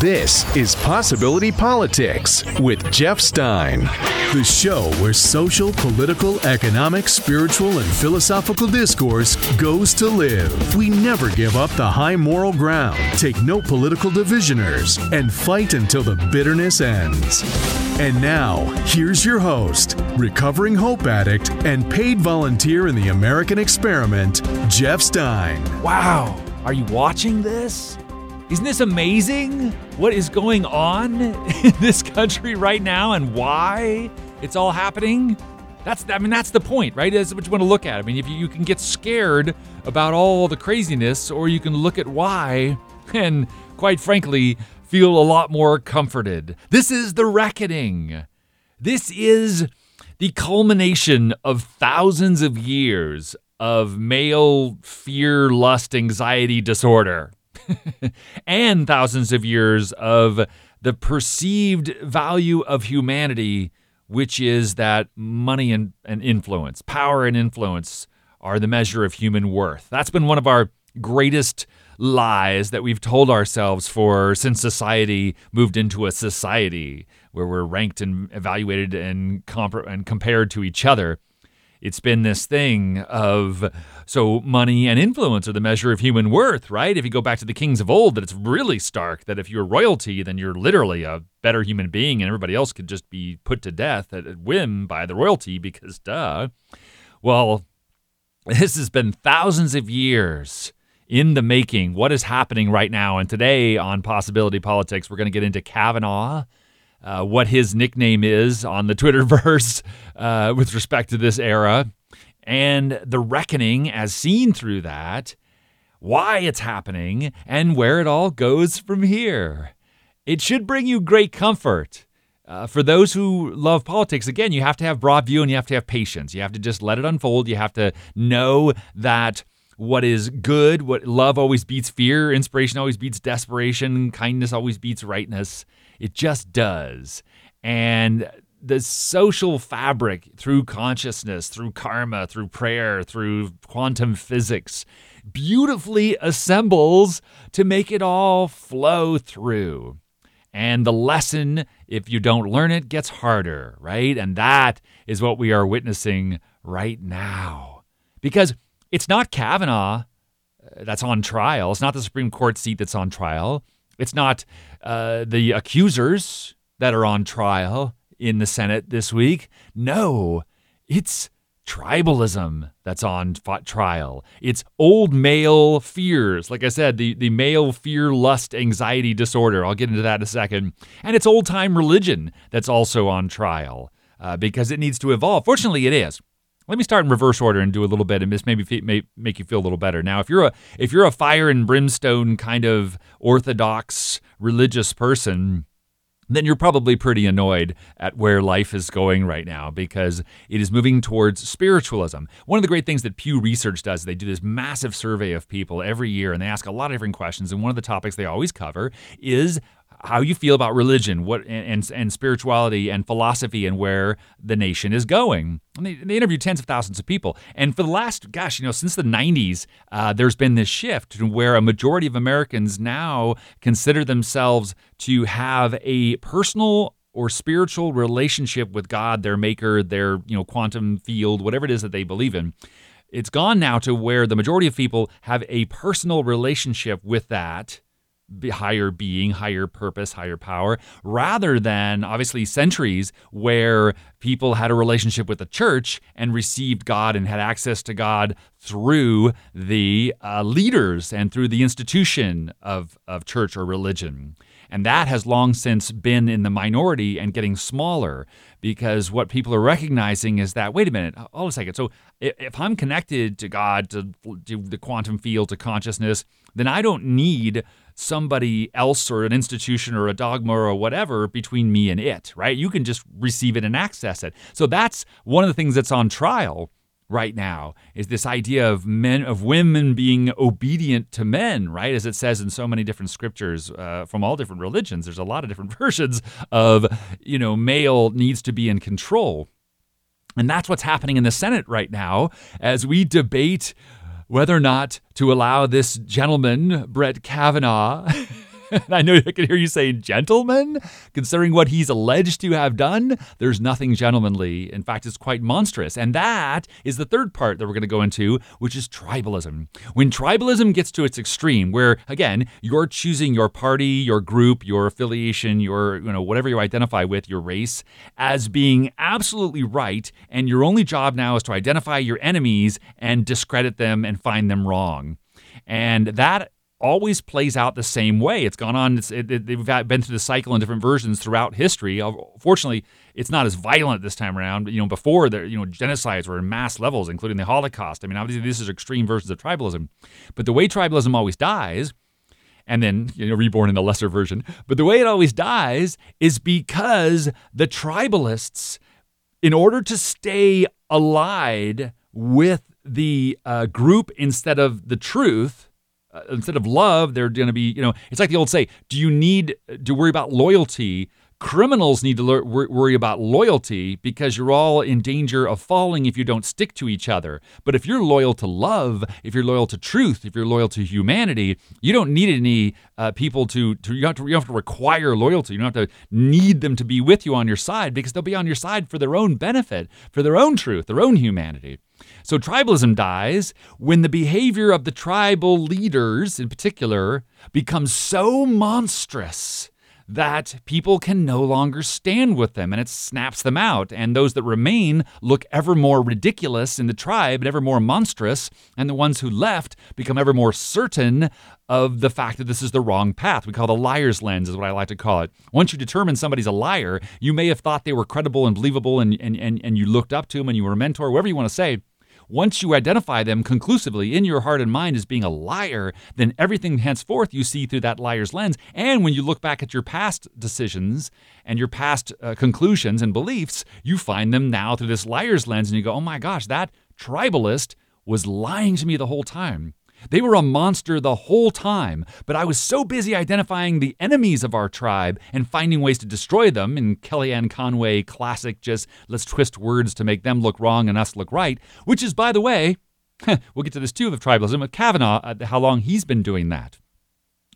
This is Possibility Politics with Jeff Stein, the show where social, political, economic, spiritual, and philosophical discourse goes to live. We never give up the high moral ground, take no political divisioners, and fight until the bitterness ends. And now, here's your host, recovering hope addict and paid volunteer in the American experiment, Jeff Stein. Wow, are you watching this? Isn't this amazing? What is going on in this country right now and why it's all happening? That's the point, right? That's what you want to look at. I mean, if you can get scared about all the craziness, or you can look at why and, quite frankly, feel a lot more comforted. This is the reckoning. This is the culmination of thousands of years of male fear, lust, anxiety disorder. And thousands of years of the perceived value of humanity, which is that money and influence, power and influence are the measure of human worth. That's been one of our greatest lies that we've told ourselves since society moved into a society where we're ranked and evaluated and compared to each other. It's been this thing of, so money and influence are the measure of human worth, right? If you go back to the kings of old, that it's really stark that if you're royalty, then you're literally a better human being and everybody else could just be put to death at whim by the royalty because, duh. Well, this has been thousands of years in the making. What is happening right now? And today on Possibility Politics, we're going to get into Kavanaugh, what his nickname is on the Twitterverse with respect to this era, and the reckoning as seen through that, why it's happening, and where it all goes from here. It should bring you great comfort. For those who love politics, again, you have to have broad view and you have to have patience. You have to just let it unfold. You have to know that what is good, what love always beats fear, inspiration always beats desperation, kindness always beats rightness. It just does. And the social fabric through consciousness, through karma, through prayer, through quantum physics, beautifully assembles to make it all flow through. And the lesson, if you don't learn it, gets harder, right? And that is what we are witnessing right now. Because it's not Kavanaugh that's on trial. It's not the Supreme Court seat that's on trial. It's not the accusers that are on trial in the Senate this week. No, it's tribalism that's on trial. It's old male fears. Like I said, the male fear, lust, anxiety disorder. I'll get into that in a second. And it's old time religion that's also on trial because it needs to evolve. Fortunately, it is. Let me start in reverse order and do a little bit, and this may make you feel a little better. Now, if you're a fire and brimstone kind of orthodox religious person, then you're probably pretty annoyed at where life is going right now because it is moving towards spiritualism. One of the great things that Pew Research does, they do this massive survey of people every year, and they ask a lot of different questions. And one of the topics they always cover is how you feel about religion, and spirituality and philosophy, and where the nation is going. And they interviewed tens of thousands of people. And for the last, since the 90s, there's been this shift to where a majority of Americans now consider themselves to have a personal or spiritual relationship with God, their maker, their quantum field, whatever it is that they believe in. It's gone now to where the majority of people have a personal relationship with that higher being, higher purpose, higher power, rather than obviously centuries where people had a relationship with the church and received God and had access to God through the leaders and through the institution of church or religion. And that has long since been in the minority and getting smaller because what people are recognizing is that, wait a minute, hold a second. So if I'm connected to God, to the quantum field, to consciousness, then I don't need somebody else or an institution or a dogma or whatever between me and it, right? You can just receive it and access it. So that's one of the things that's on trial right now is this idea of women being obedient to men, right? As it says in so many different scriptures from all different religions, there's a lot of different versions of, male needs to be in control. And that's what's happening in the Senate right now as we debate whether or not to allow this gentleman, Brett Kavanaugh, I know I can hear you say gentleman, considering what he's alleged to have done. There's nothing gentlemanly. In fact, it's quite monstrous. And that is the third part that we're going to go into, which is tribalism. When tribalism gets to its extreme, where, again, you're choosing your party, your group, your affiliation, your, whatever you identify with, your race, as being absolutely right. And your only job now is to identify your enemies and discredit them and find them wrong. And that always plays out the same way. It's gone on. They've been through the cycle in different versions throughout history. Fortunately, it's not as violent this time around. Before, genocides were in mass levels, including the Holocaust. Obviously, this is extreme versions of tribalism. But the way tribalism always dies, and then reborn in the lesser version, but the way it always dies is because the tribalists, in order to stay allied with the group instead of the truth, instead of love, they're going to be, it's like the old say, do you need to worry about loyalty? Criminals need to worry about loyalty because you're all in danger of falling if you don't stick to each other. But if you're loyal to love, if you're loyal to truth, if you're loyal to humanity, you don't need any people you don't have to require loyalty. You don't have to need them to be with you on your side because they'll be on your side for their own benefit, for their own truth, their own humanity. So tribalism dies when the behavior of the tribal leaders in particular becomes so monstrous that people can no longer stand with them, and it snaps them out. And those that remain look ever more ridiculous in the tribe and ever more monstrous, and the ones who left become ever more certain of the fact that this is the wrong path. We call the liar's lens is what I like to call it. Once you determine somebody's a liar, you may have thought they were credible and believable and you looked up to them and you were a mentor, whatever you want to say. Once you identify them conclusively in your heart and mind as being a liar, then everything henceforth you see through that liar's lens. And when you look back at your past decisions and your past conclusions and beliefs, you find them now through this liar's lens and you go, oh my gosh, that tribalist was lying to me the whole time. They were a monster the whole time, but I was so busy identifying the enemies of our tribe and finding ways to destroy them in Kellyanne Conway classic, just let's twist words to make them look wrong and us look right, which is, by the way, we'll get to this too of tribalism, of Kavanaugh, how long he's been doing that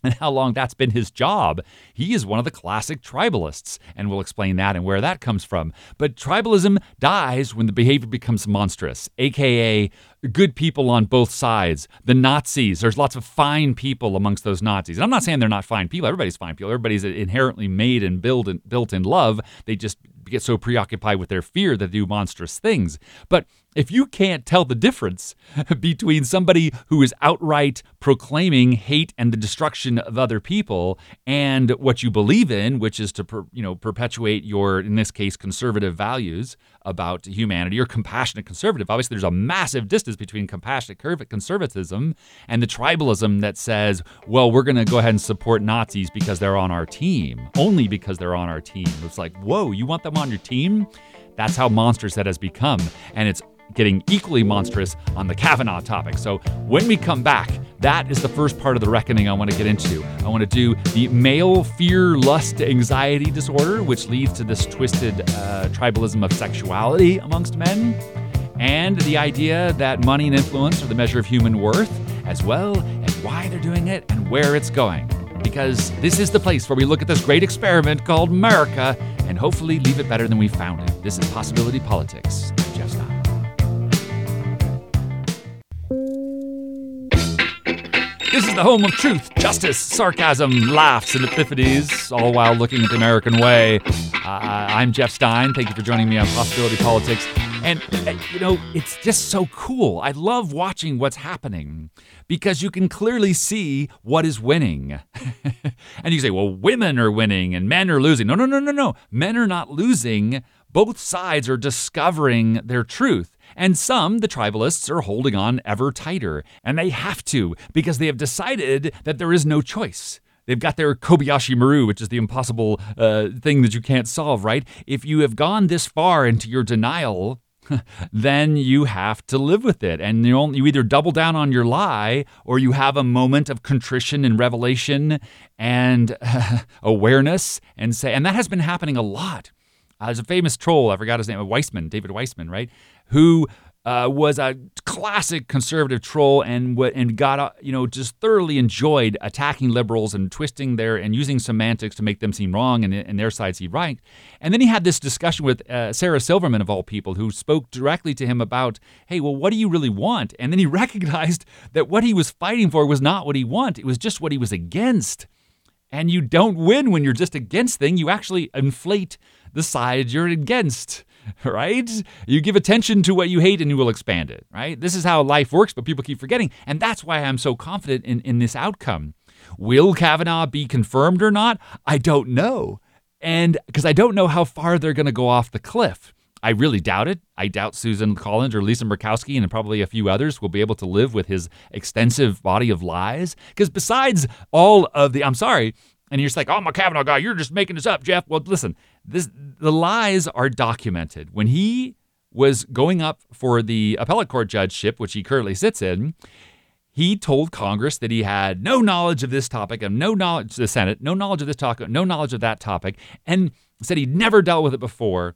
and how long that's been his job. He is one of the classic tribalists, and we'll explain that and where that comes from. But tribalism dies when the behavior becomes monstrous, a.k.a. good people on both sides. The Nazis, there's lots of fine people amongst those Nazis. And I'm not saying they're not fine people. Everybody's fine people. Everybody's inherently made and built in love. They just get so preoccupied with their fear that they do monstrous things. But if you can't tell the difference between somebody who is outright proclaiming hate and the destruction of other people and what you believe in, which is to perpetuate your, in this case, conservative values about humanity or compassionate conservative. Obviously, there's a massive distance between compassionate conservatism and the tribalism that says, well, we're going to go ahead and support Nazis because they're on our team, only because they're on our team. It's like, whoa, you want them on your team? That's how monstrous that has become. And it's getting equally monstrous on the Kavanaugh topic. So when we come back, that is the first part of the reckoning I want to get into. I want to do the male fear, lust, anxiety disorder, which leads to this twisted tribalism of sexuality amongst men, and the idea that money and influence are the measure of human worth, as well as why they're doing it and where it's going. Because this is the place where we look at this great experiment called America and hopefully leave it better than we found it. This is Possibility Politics. I'm Jeff Scott. This is the home of truth, justice, sarcasm, laughs, and epiphanies, all while looking at the American way. I'm Jeff Stein. Thank you for joining me on Possibility Politics. And, it's just so cool. I love watching what's happening because you can clearly see what is winning. And you say, well, women are winning and men are losing. No. Men are not losing. Both sides are discovering their truth. And some, the tribalists, are holding on ever tighter. And they have to, because they have decided that there is no choice. They've got their Kobayashi Maru, which is the impossible thing that you can't solve, right? If you have gone this far into your denial, then you have to live with it. And you either double down on your lie, or you have a moment of contrition and revelation and awareness and say, and that has been happening a lot. There's a famous troll, I forgot his name, Weissman, David Weissman, right? Who was a classic conservative troll and got, you know, just thoroughly enjoyed attacking liberals and twisting their and using semantics to make them seem wrong and their side seem right. And then he had this discussion with Sarah Silverman, of all people, who spoke directly to him about, hey, well, what do you really want? And then he recognized that what he was fighting for was not what he wanted. It was just what he was against. And you don't win when you're just against things. You actually inflate the side you're against. Right? You give attention to what you hate and you will expand it, right? This is how life works, but people keep forgetting. And that's why I'm so confident in this outcome. Will Kavanaugh be confirmed or not? I don't know. And because I don't know how far they're going to go off the cliff. I really doubt it. I doubt Susan Collins or Lisa Murkowski and probably a few others will be able to live with his extensive body of lies. Because besides all of the, I'm sorry, and you're just like, oh, I'm a Kavanaugh guy. You're just making this up, Jeff. Well, listen, the lies are documented. When he was going up for the appellate court judgeship, which he currently sits in, he told Congress that he had no knowledge of this topic and no knowledge, the Senate, no knowledge of this topic, no knowledge of that topic, and said he'd never dealt with it before.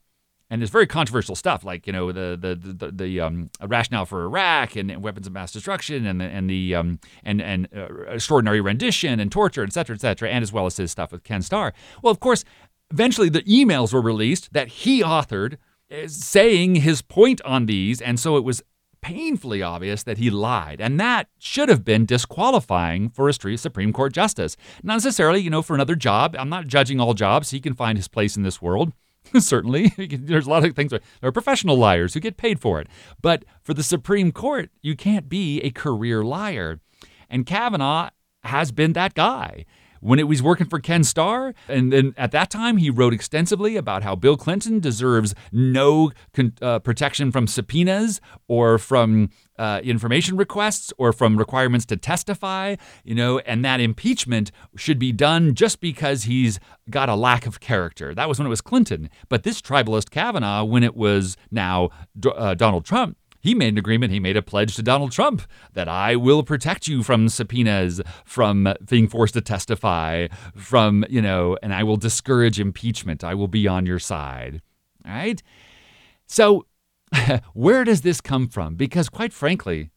And it's very controversial stuff, like, you know, the rationale for Iraq and weapons of mass destruction and extraordinary rendition and torture, et cetera, and as well as his stuff with Ken Starr. Well, of course, eventually the emails were released that he authored, saying his point on these, and so it was painfully obvious that he lied, and that should have been disqualifying for a Supreme Court justice, not necessarily, you know, for another job. I'm not judging all jobs. He can find his place in this world. Certainly, there's a lot of things. There are professional liars who get paid for it. But for the Supreme Court, you can't be a career liar. And Kavanaugh has been that guy. When it was working for Ken Starr, and then at that time, he wrote extensively about how Bill Clinton deserves no protection from subpoenas or from information requests or from requirements to testify, you know, and that impeachment should be done just because he's got a lack of character. That was when it was Clinton. But this tribalist Kavanaugh, when it was now Donald Trump, he made an agreement, he made a pledge to Donald Trump that I will protect you from subpoenas, from being forced to testify, from, you know, and I will discourage impeachment. I will be on your side. All right. So where does this come from? Because quite frankly,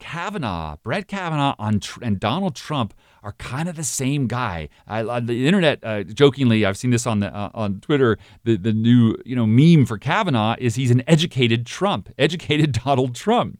Kavanaugh, Brett Kavanaugh and Donald Trump are kind of the same guy. The internet, jokingly, I've seen this on Twitter, the new, you know, meme for Kavanaugh is he's an educated Trump, educated Donald Trump.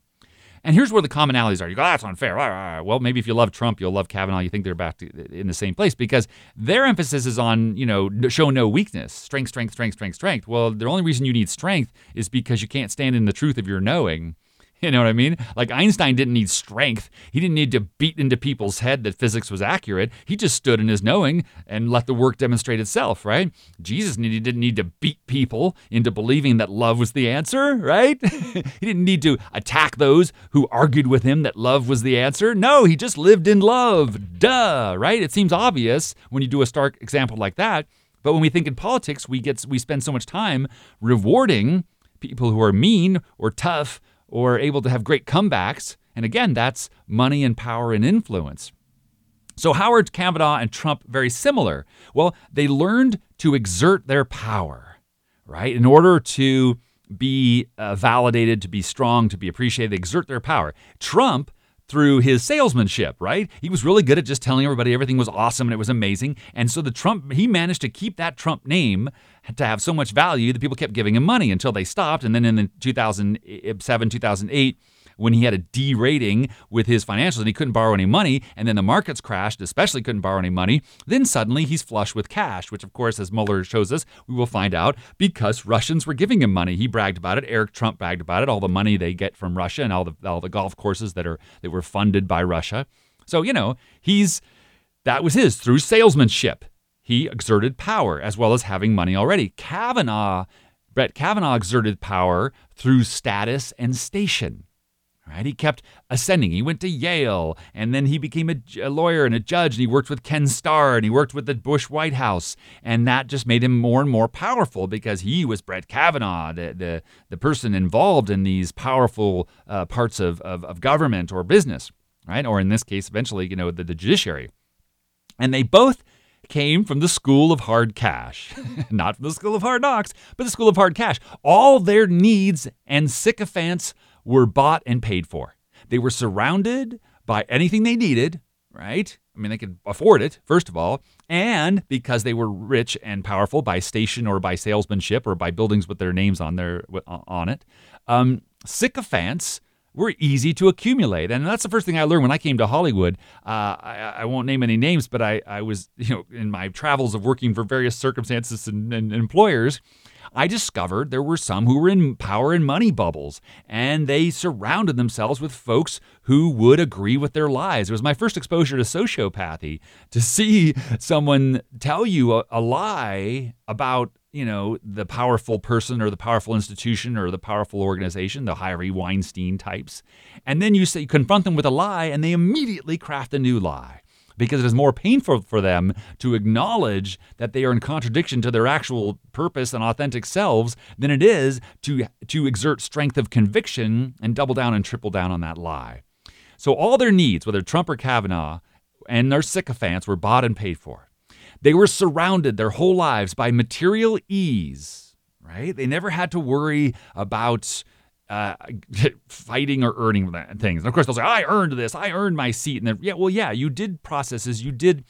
And here's where the commonalities are. You go, that's unfair. All right, all right. Well, maybe if you love Trump, you'll love Kavanaugh. You think they're back in the same place because their emphasis is on, you know, show no weakness, strength, strength, strength, strength, strength. Well, the only reason you need strength is because you can't stand in the truth of your knowing. You know what I mean? Like Einstein didn't need strength. He didn't need to beat into people's head that physics was accurate. He just stood in his knowing and let the work demonstrate itself, right? Jesus didn't need to beat people into believing that love was the answer, right? He didn't need to attack those who argued with him that love was the answer. No, he just lived in love. Duh, right? It seems obvious when you do a stark example like that. But when we think in politics, we spend so much time rewarding people who are mean or tough or able to have great comebacks. And again, that's money and power and influence. So how are Kavanaugh and Trump very similar? Well, they learned to exert their power, right? In order to be validated, to be strong, to be appreciated, they exert their power. Trump, through his salesmanship, right? He was really good at just telling everybody everything was awesome and it was amazing. And so he managed to keep that Trump name to have so much value that people kept giving him money until they stopped. And then in the 2007, 2008, when he had a D rating with his financials and he couldn't borrow any money, and then the markets crashed, especially couldn't borrow any money, then suddenly he's flush with cash, which of course, as Mueller shows us, we will find out because Russians were giving him money. He bragged about it. Eric Trump bragged about it, all the money they get from Russia and all the golf courses that were funded by Russia. So, you know, that was his through salesmanship. He exerted power as well as having money already. Brett Kavanaugh exerted power through status and station. Right? He kept ascending. He went to Yale, and then he became a lawyer and a judge, and he worked with Ken Starr, and he worked with the Bush White House, and that just made him more and more powerful because he was Brett Kavanaugh, the person involved in these powerful parts of government or business, right? Or in this case, eventually, you know, the judiciary. And they both came from the school of hard cash, not from the school of hard knocks, but the school of hard cash. All their needs and sycophants were bought and paid for. They were surrounded by anything they needed, right? I mean, they could afford it, first of all, and because they were rich and powerful by station or by salesmanship or by buildings with their names on it, sycophants were easy to accumulate. And that's the first thing I learned when I came to Hollywood. I won't name any names, but I was, in my travels of working for various circumstances and employers, I discovered there were some who were in power and money bubbles, and they surrounded themselves with folks who would agree with their lies. It was my first exposure to sociopathy, to see someone tell you a lie about, the powerful person or the powerful institution or the powerful organization, the Harvey Weinstein types. And then you confront them with a lie, and they immediately craft a new lie, because it is more painful for them to acknowledge that they are in contradiction to their actual purpose and authentic selves than it is to exert strength of conviction and double down and triple down on that lie. So all their needs, whether Trump or Kavanaugh, and their sycophants were bought and paid for. They were surrounded their whole lives by material ease, right? They never had to worry about fighting or earning things. And of course, they'll say, I earned this. I earned my seat. And then, you did processes. You did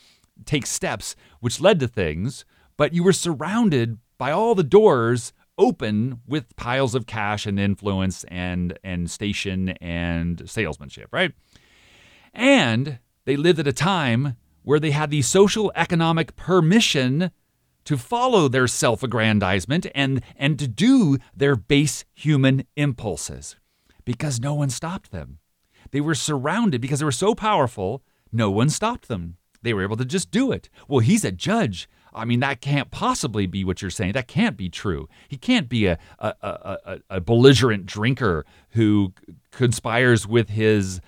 take steps which led to things, but you were surrounded by all the doors open with piles of cash and influence and station and salesmanship, right? And they lived at a time where they had the social economic permission to follow their self-aggrandizement and to do their base human impulses, because no one stopped them. They were surrounded because they were so powerful, no one stopped them. They were able to just do it. Well, he's a judge. I mean, that can't possibly be what you're saying. That can't be true. He can't be a belligerent drinker who conspires with his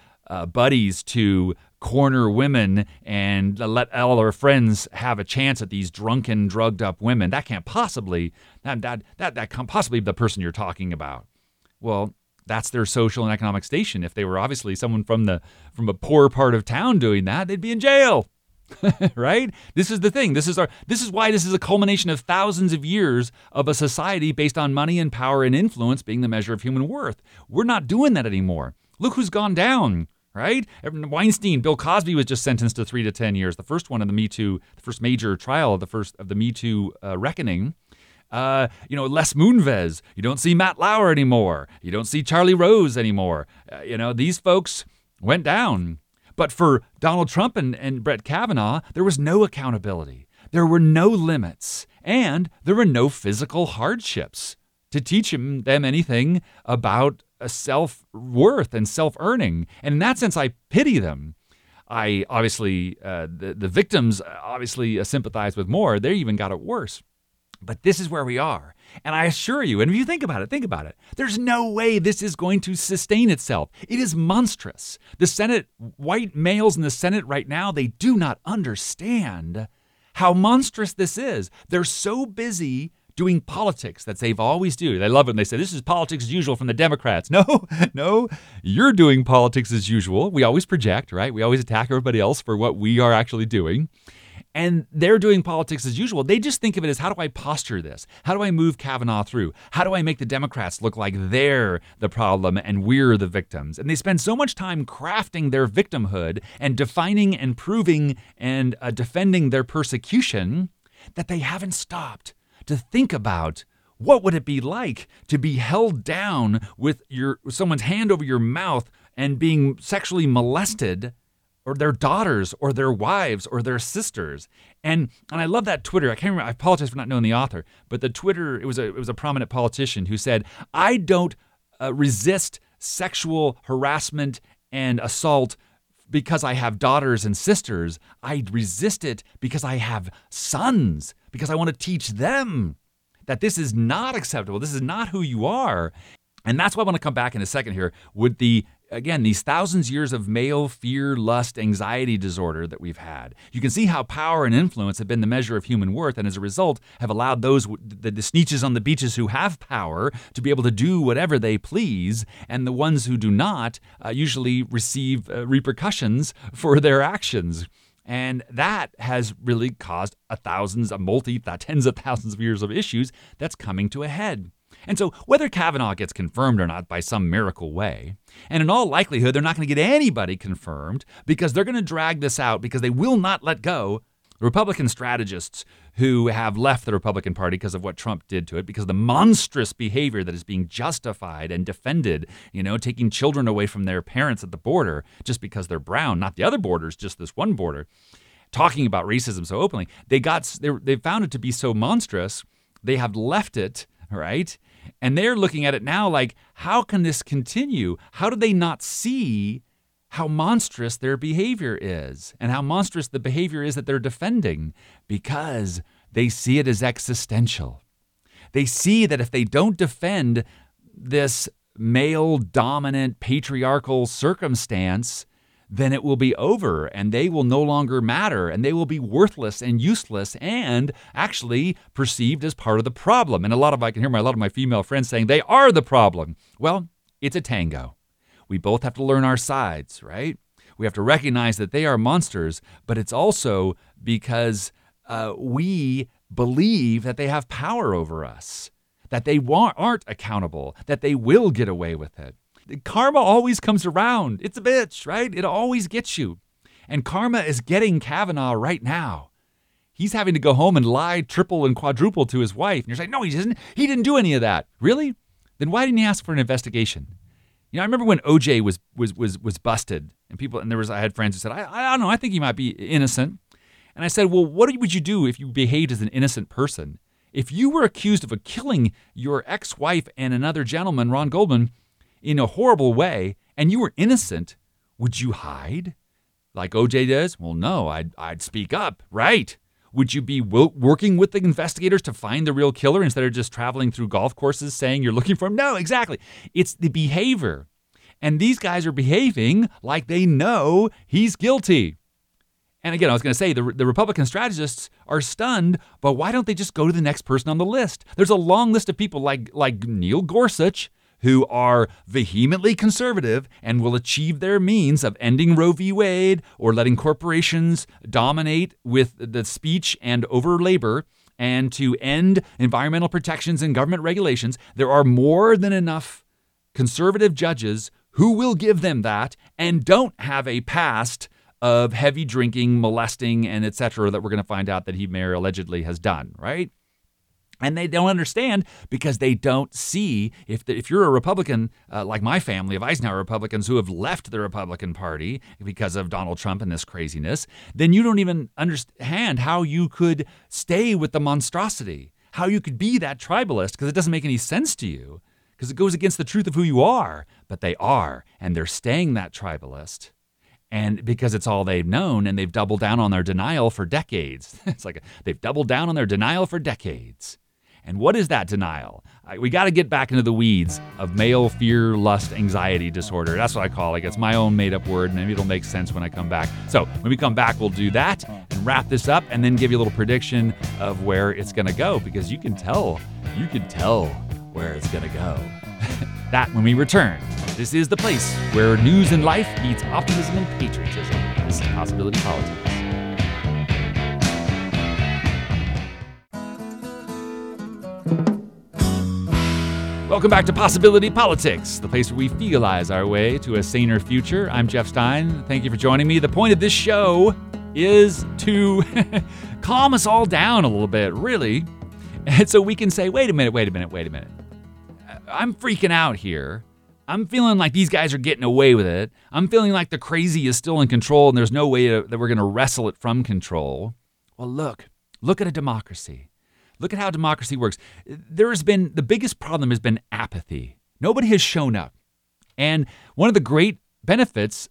buddies to corner women and let all our friends have a chance at these drunken, drugged up women. That can't possibly be the person you're talking about. Well, that's their social and economic station. If they were obviously someone from a poor part of town doing that, they'd be in jail. Right? This is the thing. This is why this is a culmination of thousands of years of a society based on money and power and influence being the measure of human worth. We're not doing that anymore. Look who's gone down. Right? Weinstein, Bill Cosby was just sentenced to 3 to 10 years. The first one of the Me Too, the first major trial of the Me Too reckoning. Les Moonves. You don't see Matt Lauer anymore. You don't see Charlie Rose anymore. These folks went down. But for Donald Trump and Brett Kavanaugh, there was no accountability. There were no limits, and there were no physical hardships to teach them anything about self-worth and self-earning. And in that sense, I pity them. I obviously, the victims obviously sympathize with more. They even got it worse. But this is where we are. And I assure you, and if you think about it, there's no way this is going to sustain itself. It is monstrous. The Senate, white males in the Senate right now, they do not understand how monstrous this is. They're so busy doing politics that they've always do. They love it when they say, this is politics as usual from the Democrats. No, you're doing politics as usual. We always project, right? We always attack everybody else for what we are actually doing. And they're doing politics as usual. They just think of it as, how do I posture this? How do I move Kavanaugh through? How do I make the Democrats look like they're the problem and we're the victims? And they spend so much time crafting their victimhood and defining and proving and defending their persecution that they haven't stopped to think about, what would it be like to be held down with someone's hand over your mouth and being sexually molested, or their daughters or their wives or their sisters? And I love that Twitter. I can't remember. I apologize for not knowing the author, but the Twitter, it was a prominent politician who said, I don't resist sexual harassment and assault because I have daughters and sisters. I resist it because I have sons, because I want to teach them that this is not acceptable. This is not who you are. And that's why I want to come back in a second here with these thousands of years of male fear, lust, anxiety disorder that we've had. You can see how power and influence have been the measure of human worth, and as a result have allowed those, the sneetches on the beaches who have power, to be able to do whatever they please, and the ones who do not usually receive repercussions for their actions. And that has really caused tens of thousands of years of issues that's coming to a head. And so whether Kavanaugh gets confirmed or not by some miracle way, and in all likelihood, they're not going to get anybody confirmed because they're going to drag this out because they will not let go the Republican strategists who have left the Republican Party because of what Trump did to it, because of the monstrous behavior that is being justified and defended, you know, taking children away from their parents at the border just because they're brown, not the other borders, just this one border, talking about racism so openly. They found it to be so monstrous, they have left it, right? And they're looking at it now like, how can this continue? How do they not see how monstrous their behavior is and how monstrous the behavior is that they're defending? Because they see it as existential. They see that if they don't defend this male-dominant patriarchal circumstance, then it will be over and they will no longer matter and they will be worthless and useless and actually perceived as part of the problem. And I can hear a lot of my female friends saying they are the problem. Well, it's a tango. We both have to learn our sides, right? We have to recognize that they are monsters, but it's also because we believe that they have power over us, that they aren't accountable, that they will get away with it. Karma always comes around. It's a bitch, right? It always gets you. And karma is getting Kavanaugh right now. He's having to go home and lie triple and quadruple to his wife. And you're saying, no, he didn't. He didn't do any of that. Really? Then why didn't he ask for an investigation? You know, I remember when O.J. was busted and I had friends who said, I don't know, I think he might be innocent. And I said, well, what would you do if you behaved as an innocent person? If you were accused of killing your ex-wife and another gentleman, Ron Goldman, in a horrible way, and you were innocent, would you hide like O.J. does? Well, no, I'd speak up, right? Would you be working with the investigators to find the real killer instead of just traveling through golf courses saying you're looking for him? No, exactly. It's the behavior. And these guys are behaving like they know he's guilty. And again, I was going to say the Republican strategists are stunned, but why don't they just go to the next person on the list? There's a long list of people like Neil Gorsuch, who are vehemently conservative and will achieve their means of ending Roe v. Wade or letting corporations dominate with the speech and over labor and to end environmental protections and government regulations. There are more than enough conservative judges who will give them that and don't have a past of heavy drinking, molesting, and et cetera that we're going to find out that he may or allegedly has done, right? And they don't understand because they don't see if you're a Republican like my family of Eisenhower Republicans who have left the Republican Party because of Donald Trump and this craziness, then you don't even understand how you could stay with the monstrosity, how you could be that tribalist because it doesn't make any sense to you because it goes against the truth of who you are. But they are, and they're staying that tribalist. And because it's all they've known and they've doubled down on their denial for decades. It's like they've doubled down on their denial for decades. And what is that denial? We got to get back into the weeds of male fear, lust, anxiety disorder. That's what I call it. It's my own made up word. Maybe it'll make sense when I come back. So when we come back, we'll do that and wrap this up and then give you a little prediction of where it's going to go, because you can tell where it's going to go. That when we return. This is the place where news and life meets optimism and patriotism. This is Possibility Politics. Welcome back to Possibility Politics, the place where we feelize our way to a saner future. I'm Jeff Stein. Thank you for joining me. The point of this show is to calm us all down a little bit, really. And so we can say, wait a minute. I'm freaking out here. I'm feeling like these guys are getting away with it. I'm feeling like the crazy is still in control and there's no way that we're going to wrestle it from control. Well, look at a democracy. Look at how democracy works. The biggest problem has been apathy. Nobody has shown up. And one of the great benefits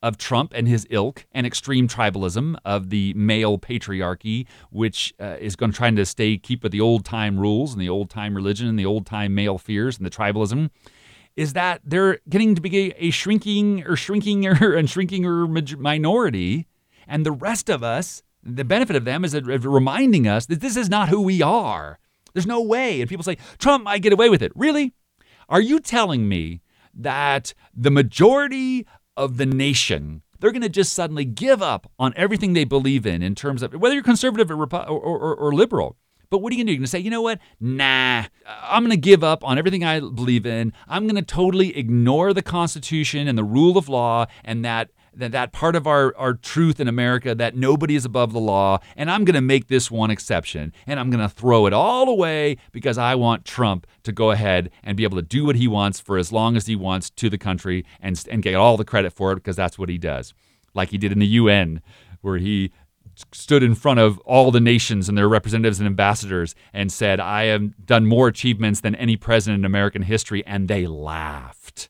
of Trump and his ilk and extreme tribalism of the male patriarchy, which is going to try to keep with the old time rules and the old time religion and the old time male fears and the tribalism, is that they're getting to be a shrinking minority. And the rest of us, the benefit of them is reminding us that this is not who we are. There's no way. And people say, Trump might get away with it. Really? Are you telling me that the majority of the nation, they're going to just suddenly give up on everything they believe in terms of whether you're conservative or liberal? But what are you going to do? You're going to say, you know what? Nah, I'm going to give up on everything I believe in. I'm going to totally ignore the Constitution and the rule of law and that part of our truth in America that nobody is above the law, and I'm going to make this one exception, and I'm going to throw it all away because I want Trump to go ahead and be able to do what he wants for as long as he wants to the country and get all the credit for it because that's what he does, like he did in the UN where he stood in front of all the nations and their representatives and ambassadors and said, I have done more achievements than any president in American history, and they laughed.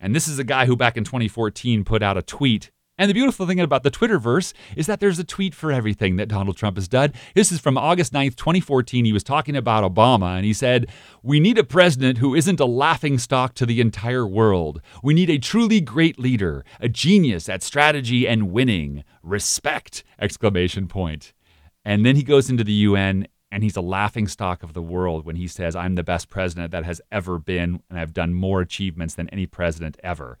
And this is a guy who back in 2014 put out a tweet. And the beautiful thing about the Twitterverse is that there's a tweet for everything that Donald Trump has done. This is from August 9th, 2014. He was talking about Obama, and he said, we need a president who isn't a laughingstock to the entire world. We need a truly great leader, a genius at strategy and winning. Respect! Exclamation point. And then he goes into the UN, and he's a laughingstock of the world when he says, I'm the best president that has ever been, and I've done more achievements than any president ever.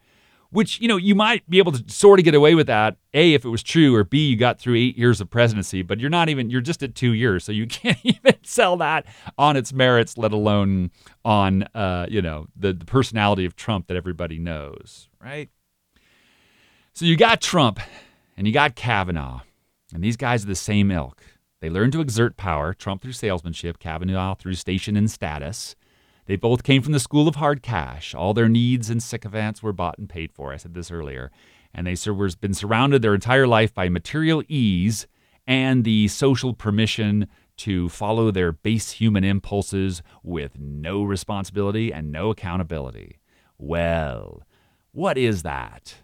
Which, you know, you might be able to sort of get away with that, A, if it was true, or B, you got through 8 years of presidency, but you're just at 2 years, so you can't even sell that on its merits, let alone on, the personality of Trump that everybody knows, right? So you got Trump, and you got Kavanaugh, and these guys are the same ilk. They learned to exert power, Trump through salesmanship, Kavanaugh through station and status. They both came from the school of hard cash. All their needs and sycophants were bought and paid for. I said this earlier. And they have been surrounded their entire life by material ease and the social permission to follow their base human impulses with no responsibility and no accountability. Well, what is that?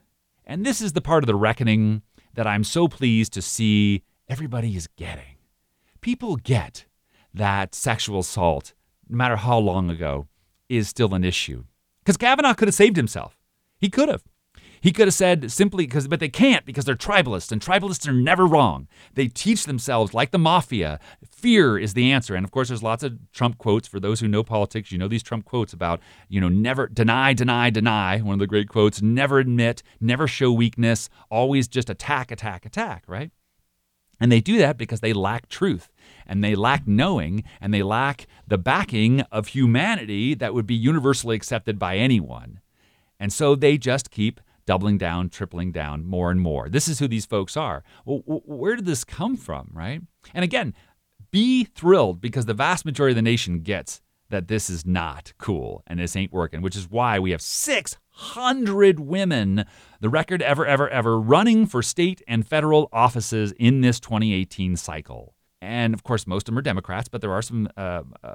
And this is the part of the reckoning that I'm so pleased to see everybody is getting. People get that sexual assault, no matter how long ago, is still an issue. Because Kavanaugh could have saved himself. He could have. He could have said simply, but they can't because they're tribalists, and tribalists are never wrong. They teach themselves, like the mafia, fear is the answer. And, of course, there's lots of Trump quotes. For those who know politics, you know these Trump quotes about, never deny, deny, deny. One of the great quotes, never admit, never show weakness, always just attack, attack, attack, right? And they do that because they lack truth, and they lack knowing, and they lack the backing of humanity that would be universally accepted by anyone. And so they just keep doubling down, tripling down more and more. This is who these folks are. Well, where did this come from, right? And again, be thrilled because the vast majority of the nation gets that this is not cool and this ain't working, which is why we have 600 women, the record ever, running for state and federal offices in this 2018 cycle. And, of course, most of them are Democrats, but there are some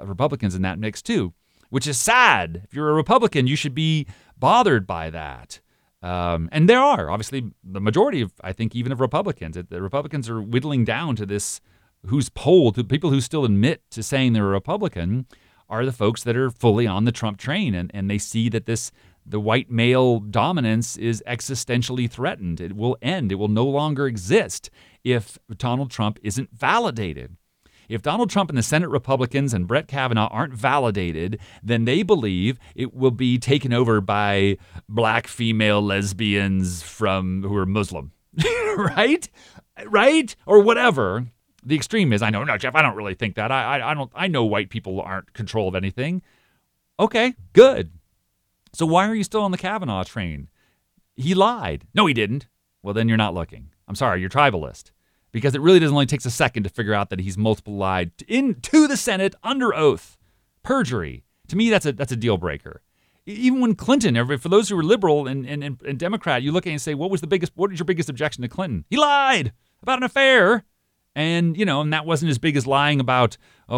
Republicans in that mix, too, which is sad. If you're a Republican, you should be bothered by that. And there are, obviously, the majority of, I think, even of Republicans. The Republicans are whittling down to this, who's polled, the people who still admit to saying they're a Republican are the folks that are fully on the Trump train, and they see that the white male dominance is existentially threatened. It will end. It will no longer exist if Donald Trump isn't validated. If Donald Trump and the Senate Republicans and Brett Kavanaugh aren't validated, then they believe it will be taken over by black female lesbians who are Muslim, right? Right? Or whatever. The extreme is, I know, no, Jeff, I don't really think that. I know white people aren't in control of anything. Okay, good. So why are you still on the Kavanaugh train? He lied. No, he didn't. Well, then you're not looking. I'm sorry, you're tribalist. Because it really only takes a second to figure out that he's multiple lied into the Senate under oath. Perjury. To me, that's a deal breaker. Even when Clinton, for those who were liberal and Democrat, you look at it and say, what is your biggest objection to Clinton? He lied about an affair. And, and that wasn't as big as lying about, weapons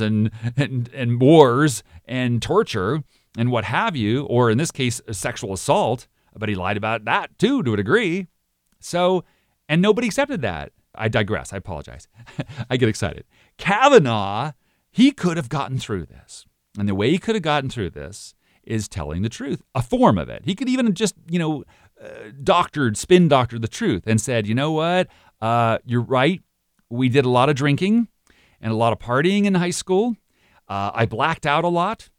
and wars and torture and what have you, or in this case, sexual assault. But he lied about that, too, to a degree. So, and nobody accepted that. I digress. I apologize. I get excited. Kavanaugh, he could have gotten through this. And the way he could have gotten through this is telling the truth, a form of it. He could even just, spin doctored the truth and said, you know what? You're right. We did a lot of drinking and a lot of partying in high school. I blacked out a lot.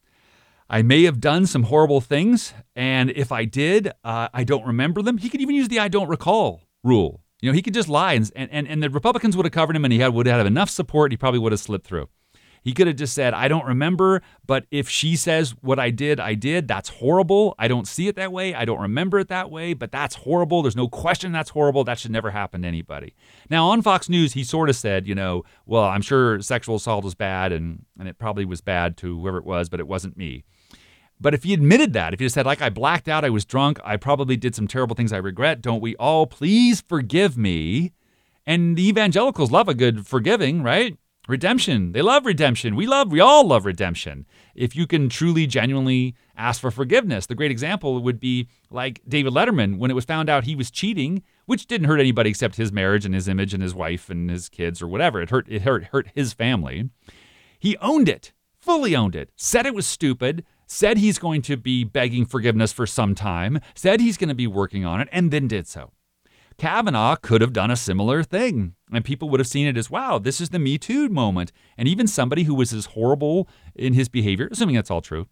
I may have done some horrible things. And if I did, I don't remember them. He could even use the I don't recall rule You know, he could just lie, and the Republicans would have covered him, and he would have enough support, he probably would have slipped through. He could have just said, I don't remember, but if she says what I did, that's horrible. I don't see it that way. I don't remember it that way, but that's horrible. There's no question that's horrible. That should never happen to anybody. Now, on Fox News, he sort of said, you know, well, I'm sure sexual assault is bad, and it probably was bad to whoever it was, but it wasn't me. But if he admitted that, if he just said, like, I blacked out, I was drunk, I probably did some terrible things I regret, don't we all, please forgive me. And the evangelicals love a good forgiving, right? Redemption. They love redemption. We all love redemption. If you can truly, genuinely ask for forgiveness. The great example would be like David Letterman, when it was found out he was cheating, which didn't hurt anybody except his marriage and his image and his wife and his kids or whatever. It hurt his family. He owned it, fully owned it, said it was stupid, said he's going to be begging forgiveness for some time, said he's going to be working on it, and then did so. Kavanaugh could have done a similar thing, and people would have seen it as, wow, this is the Me Too moment. And even somebody who was as horrible in his behavior, assuming that's all true,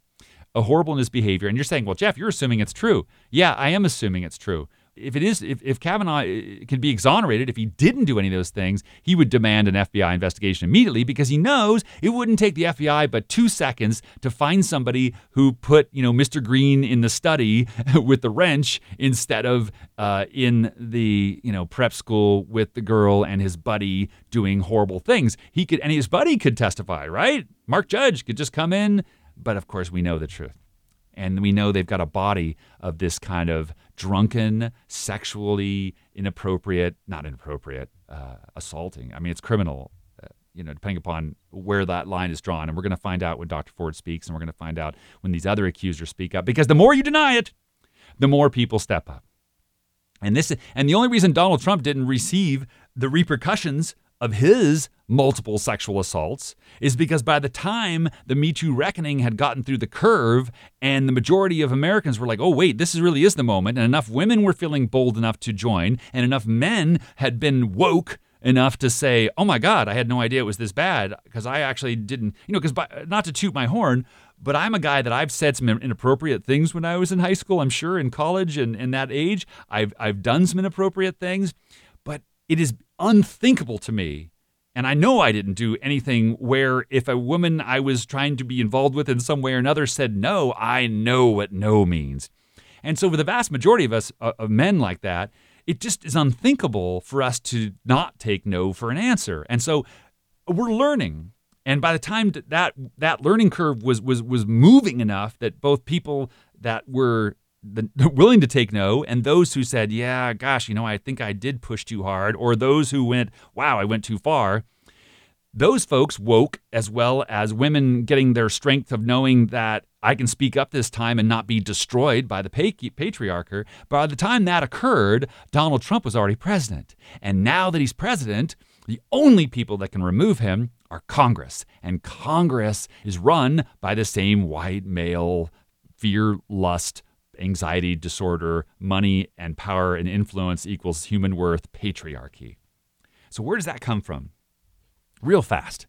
horrible in his behavior, and you're saying, well, Jeff, you're assuming it's true. Yeah, I am assuming it's true. If it is, if Kavanaugh could be exonerated, if he didn't do any of those things, he would demand an FBI investigation immediately, because he knows it wouldn't take the FBI but 2 seconds to find somebody who put, you know, Mr. Green in the study with the wrench instead of in the, you know, prep school with the girl and his buddy doing horrible things. He could, and his buddy could testify, right? Mark Judge could just come in, but of course we know the truth. And we know they've got a body of this kind of drunken, sexually inappropriate, assaulting. I mean, it's criminal, you know, depending upon where that line is drawn. And we're going to find out when Dr. Ford speaks, and we're going to find out when these other accusers speak up. Because the more you deny it, the more people step up. And the only reason Donald Trump didn't receive the repercussions of his multiple sexual assaults is because by the time the Me Too reckoning had gotten through the curve and the majority of Americans were like, oh, wait, this really is the moment, and enough women were feeling bold enough to join, and enough men had been woke enough to say, oh, my God, I had no idea it was this bad, because I actually didn't, you know, because not to toot my horn, but I'm a guy that I've said some inappropriate things when I was in high school, I'm sure, in college and in that age. I've done some inappropriate things, but it is unthinkable to me, and I know I didn't do anything where if a woman I was trying to be involved with in some way or another said no, I know what no means. And so for the vast majority of us, of men like that, it just is unthinkable for us to not take no for an answer. And so we're learning. And by the time that learning curve was moving enough that both people that were willing to take no, and those who said, yeah, gosh, you know, I think I did push too hard, or those who went, wow, I went too far, those folks woke, as well as women getting their strength of knowing that I can speak up this time and not be destroyed by the patriarchy. By the time that occurred, Donald Trump was already president. And now that he's president, the only people that can remove him are Congress. And Congress is run by the same white male fear, lust, anxiety, disorder, money and power and influence equals human worth, patriarchy. So where does that come from? Real fast.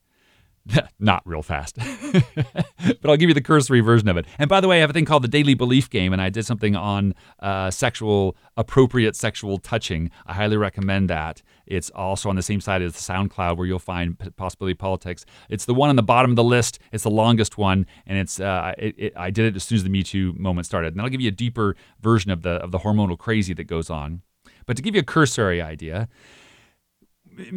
Not real fast, but I'll give you the cursory version of it. And by the way, I have a thing called the Daily Belief Game, and I did something on appropriate sexual touching. I highly recommend that. It's also on the same side as SoundCloud, where you'll find Possibility Politics. It's the one on the bottom of the list. It's the longest one, and I did it as soon as the Me Too moment started. And then I'll give you a deeper version of the hormonal crazy that goes on. But to give you a cursory idea.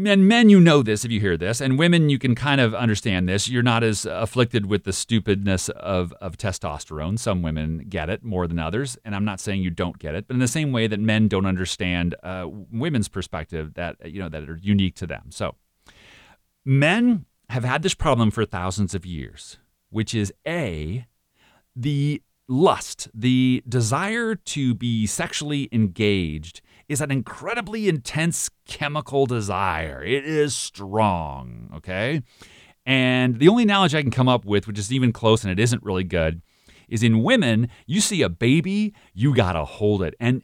And men, you know this if you hear this, and women, you can kind of understand this. You're not as afflicted with the stupidness of testosterone. Some women get it more than others, and I'm not saying you don't get it, but in the same way that men don't understand women's perspective that, you know, that are unique to them. So men have had this problem for thousands of years, which is the lust, the desire to be sexually engaged, is an incredibly intense chemical desire. It is strong, okay? And the only analogy I can come up with, which is even close and it isn't really good, is in women, you see a baby, you gotta hold it. And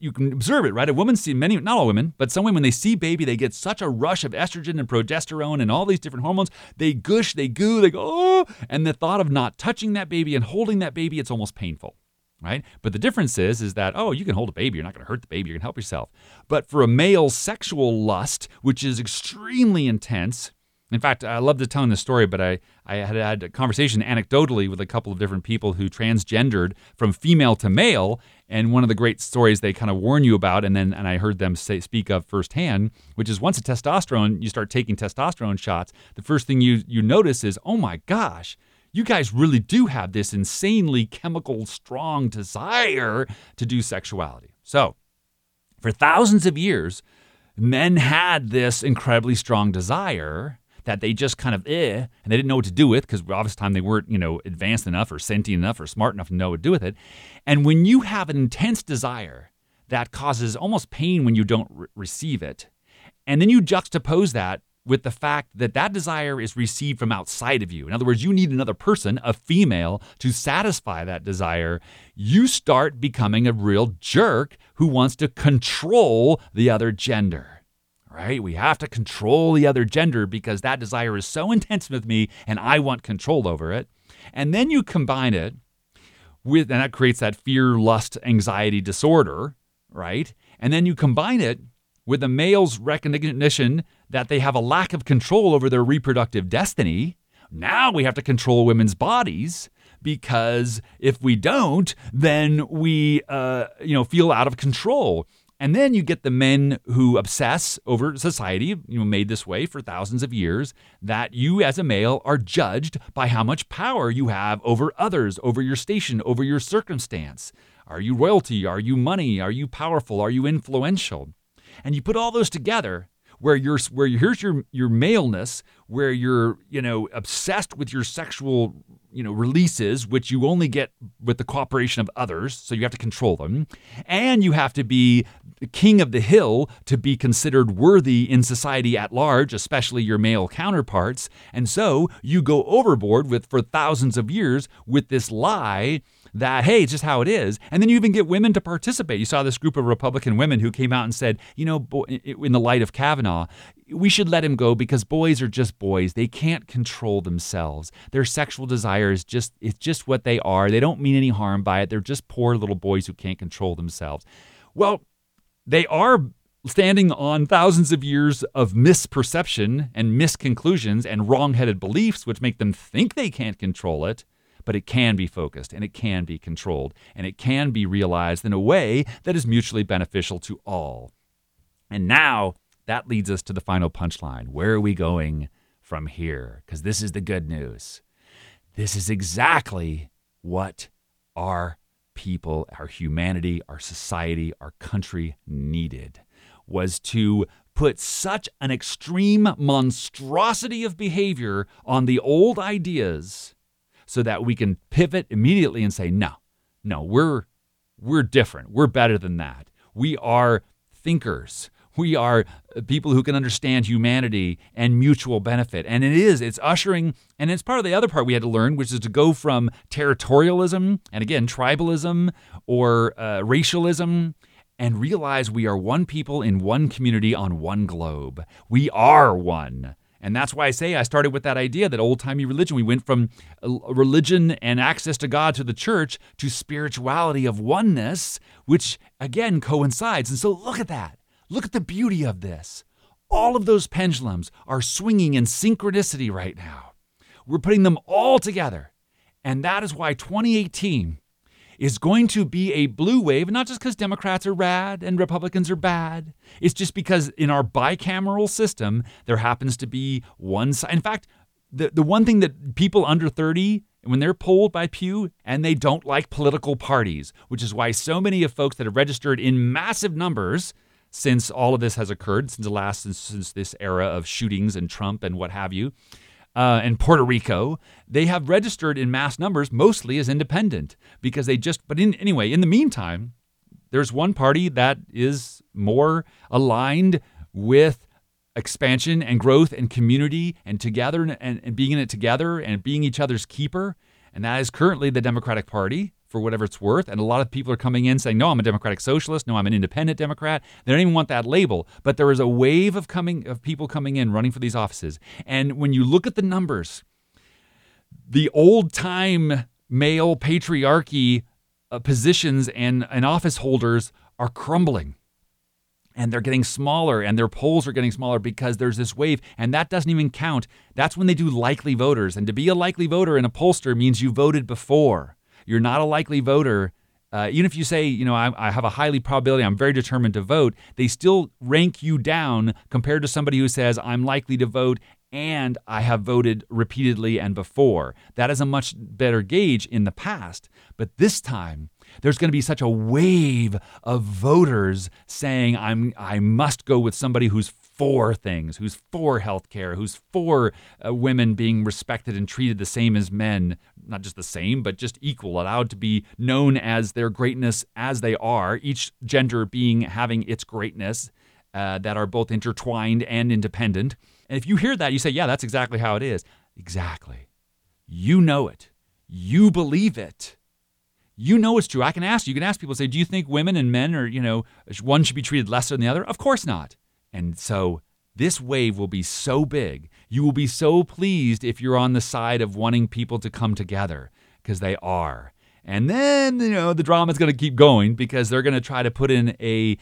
you can observe it, right? A woman sees many, not all women, but some women, when they see baby, they get such a rush of estrogen and progesterone and all these different hormones. They gush, they goo, they go, oh! And the thought of not touching that baby and holding that baby, it's almost painful. right? But the difference is that, oh, you can hold a baby. You're not going to hurt the baby. You can help yourself. But for a male sexual lust, which is extremely intense, in fact, I love to tell this story, but I had a conversation anecdotally with a couple of different people who transgendered from female to male, and one of the great stories they kind of warn you about, and I heard them speak of firsthand, which is once you start taking testosterone shots, the first thing you notice is, oh my gosh, you guys really do have this insanely chemical strong desire to do sexuality. So for thousands of years, men had this incredibly strong desire that they just kind of, and they didn't know what to do with, because oftentimes they weren't, advanced enough or sentient enough or smart enough to know what to do with it. And when you have an intense desire that causes almost pain when you don't receive it, and then you juxtapose that with the fact that that desire is received from outside of you. In other words, you need another person, a female, to satisfy that desire. You start becoming a real jerk who wants to control the other gender. Right? We have to control the other gender because that desire is so intense with me and I want control over it. And then you combine it with, and that creates that fear, lust, anxiety disorder, right? And then you combine it with a male's recognition that they have a lack of control over their reproductive destiny. Now we have to control women's bodies, because if we don't, then we, feel out of control. And then you get the men who obsess over society, made this way for thousands of years, that you as a male are judged by how much power you have over others, over your station, over your circumstance. Are you royalty? Are you money? Are you powerful? Are you influential? And you put all those together, here's your maleness, where you're obsessed with your sexual releases, which you only get with the cooperation of others, so you have to control them, and you have to be the king of the hill to be considered worthy in society at large, especially your male counterparts, and so you go overboard for thousands of years with this lie that, hey, it's just how it is. And then you even get women to participate. You saw this group of Republican women who came out and said, in the light of Kavanaugh, we should let him go because boys are just boys. They can't control themselves. Their sexual desire is just what they are. They don't mean any harm by it. They're just poor little boys who can't control themselves. Well, they are standing on thousands of years of misperception and misconclusions and wrong-headed beliefs, which make them think they can't control it. But it can be focused, and it can be controlled, and it can be realized in a way that is mutually beneficial to all. And now that leads us to the final punchline. Where are we going from here? Because this is the good news. This is exactly what our people, our humanity, our society, our country needed, was to put such an extreme monstrosity of behavior on the old ideas so that we can pivot immediately and say, no, we're different. We're better than that. We are thinkers. We are people who can understand humanity and mutual benefit. And it's ushering, and it's part of the other part we had to learn, which is to go from territorialism and, again, tribalism or racialism, and realize we are one people in one community on one globe. We are one. And that's why I say I started with that idea that old-timey religion, we went from religion and access to God to the church to spirituality of oneness, which, again, coincides. And so look at that. Look at the beauty of this. All of those pendulums are swinging in synchronicity right now. We're putting them all together. And that is why 2018 is going to be a blue wave, not just because Democrats are rad and Republicans are bad. It's just because in our bicameral system, there happens to be one side. In fact, the one thing that people under 30, when they're polled by Pew, and they don't like political parties, which is why so many of folks that have registered in massive numbers since all of this has occurred, since this era of shootings and Trump and what have you, and Puerto Rico, they have registered in mass numbers, mostly as independent, because they just, in the meantime, there's one party that is more aligned with expansion and growth and community and together and being in it together and being each other's keeper. And that is currently the Democratic Party, for whatever it's worth. And a lot of people are coming in saying, no, I'm a Democratic Socialist. No, I'm an independent Democrat. They don't even want that label. But there is a wave of people coming in, running for these offices. And when you look at the numbers, the old-time male patriarchy positions and office holders are crumbling. And they're getting smaller, and their polls are getting smaller because there's this wave, and that doesn't even count. That's when they do likely voters. And to be a likely voter in a pollster means you voted before. You're not a likely voter. Even if you say, you know, I have a highly probability, I'm very determined to vote, they still rank you down compared to somebody who says, I'm likely to vote and I have voted repeatedly and before. That is a much better gauge in the past. But this time, there's going to be such a wave of voters saying, I must go with somebody who's for things, who's for healthcare, who's for women being respected and treated the same as men, not just the same, but just equal, allowed to be known as their greatness as they are, each gender being having its greatness that are both intertwined and independent. And if you hear that, you say, yeah, that's exactly how it is. Exactly. You know it. You believe it. You know it's true. I can ask you. You can ask people, say, do you think women and men are, you know, one should be treated lesser than the other? Of course not. And so this wave will be so big. You will be so pleased if you're on the side of wanting people to come together, because they are. And then, you know, the drama's going to keep going because they're going to try to put in a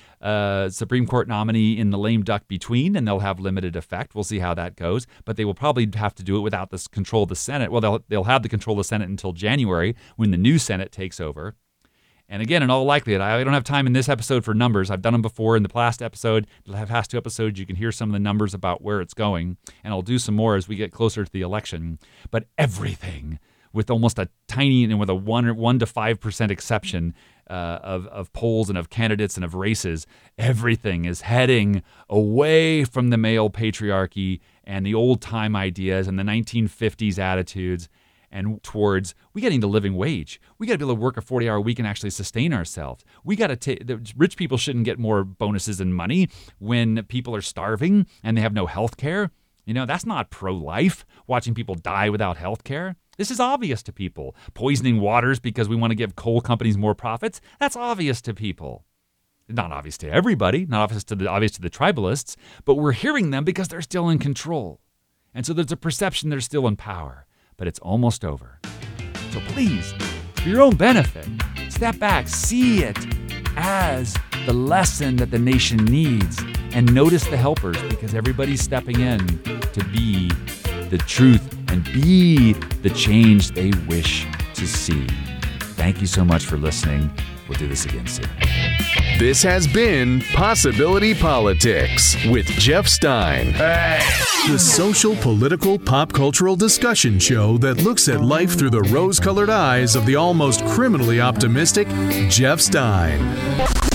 Supreme Court nominee in the lame duck between, and they'll have limited effect. We'll see how that goes. But they will probably have to do it without the control of the Senate. Well, they'll have the control of the Senate until January, when the new Senate takes over. And again, in all likelihood, I don't have time in this episode for numbers. I've done them before in the last episode. The past two episodes, you can hear some of the numbers about where it's going. And I'll do some more as we get closer to the election. But everything, with almost a tiny and with a 1 to 5% exception of polls and of candidates and of races, everything is heading away from the male patriarchy and the old-time ideas and the 1950s attitudes, and towards, we got to need a living wage. We got to be able to work a 40-hour week and actually sustain ourselves. We got to rich people shouldn't get more bonuses and money when people are starving and they have no health care. You know, that's not pro-life, watching people die without health care. This is obvious to people. Poisoning waters because we want to give coal companies more profits, that's obvious to people. Not obvious to everybody, not obvious to the tribalists, but we're hearing them because they're still in control. And so there's a perception they're still in power. But it's almost over. So please, for your own benefit, step back, see it as the lesson that the nation needs, and notice the helpers, because everybody's stepping in to be the truth and be the change they wish to see. Thank you so much for listening. We'll do this again soon. This has been Possibility Politics with Jeff Stein. Hey. The social, political, pop cultural discussion show that looks at life through the rose-colored eyes of the almost criminally optimistic Jeff Stein.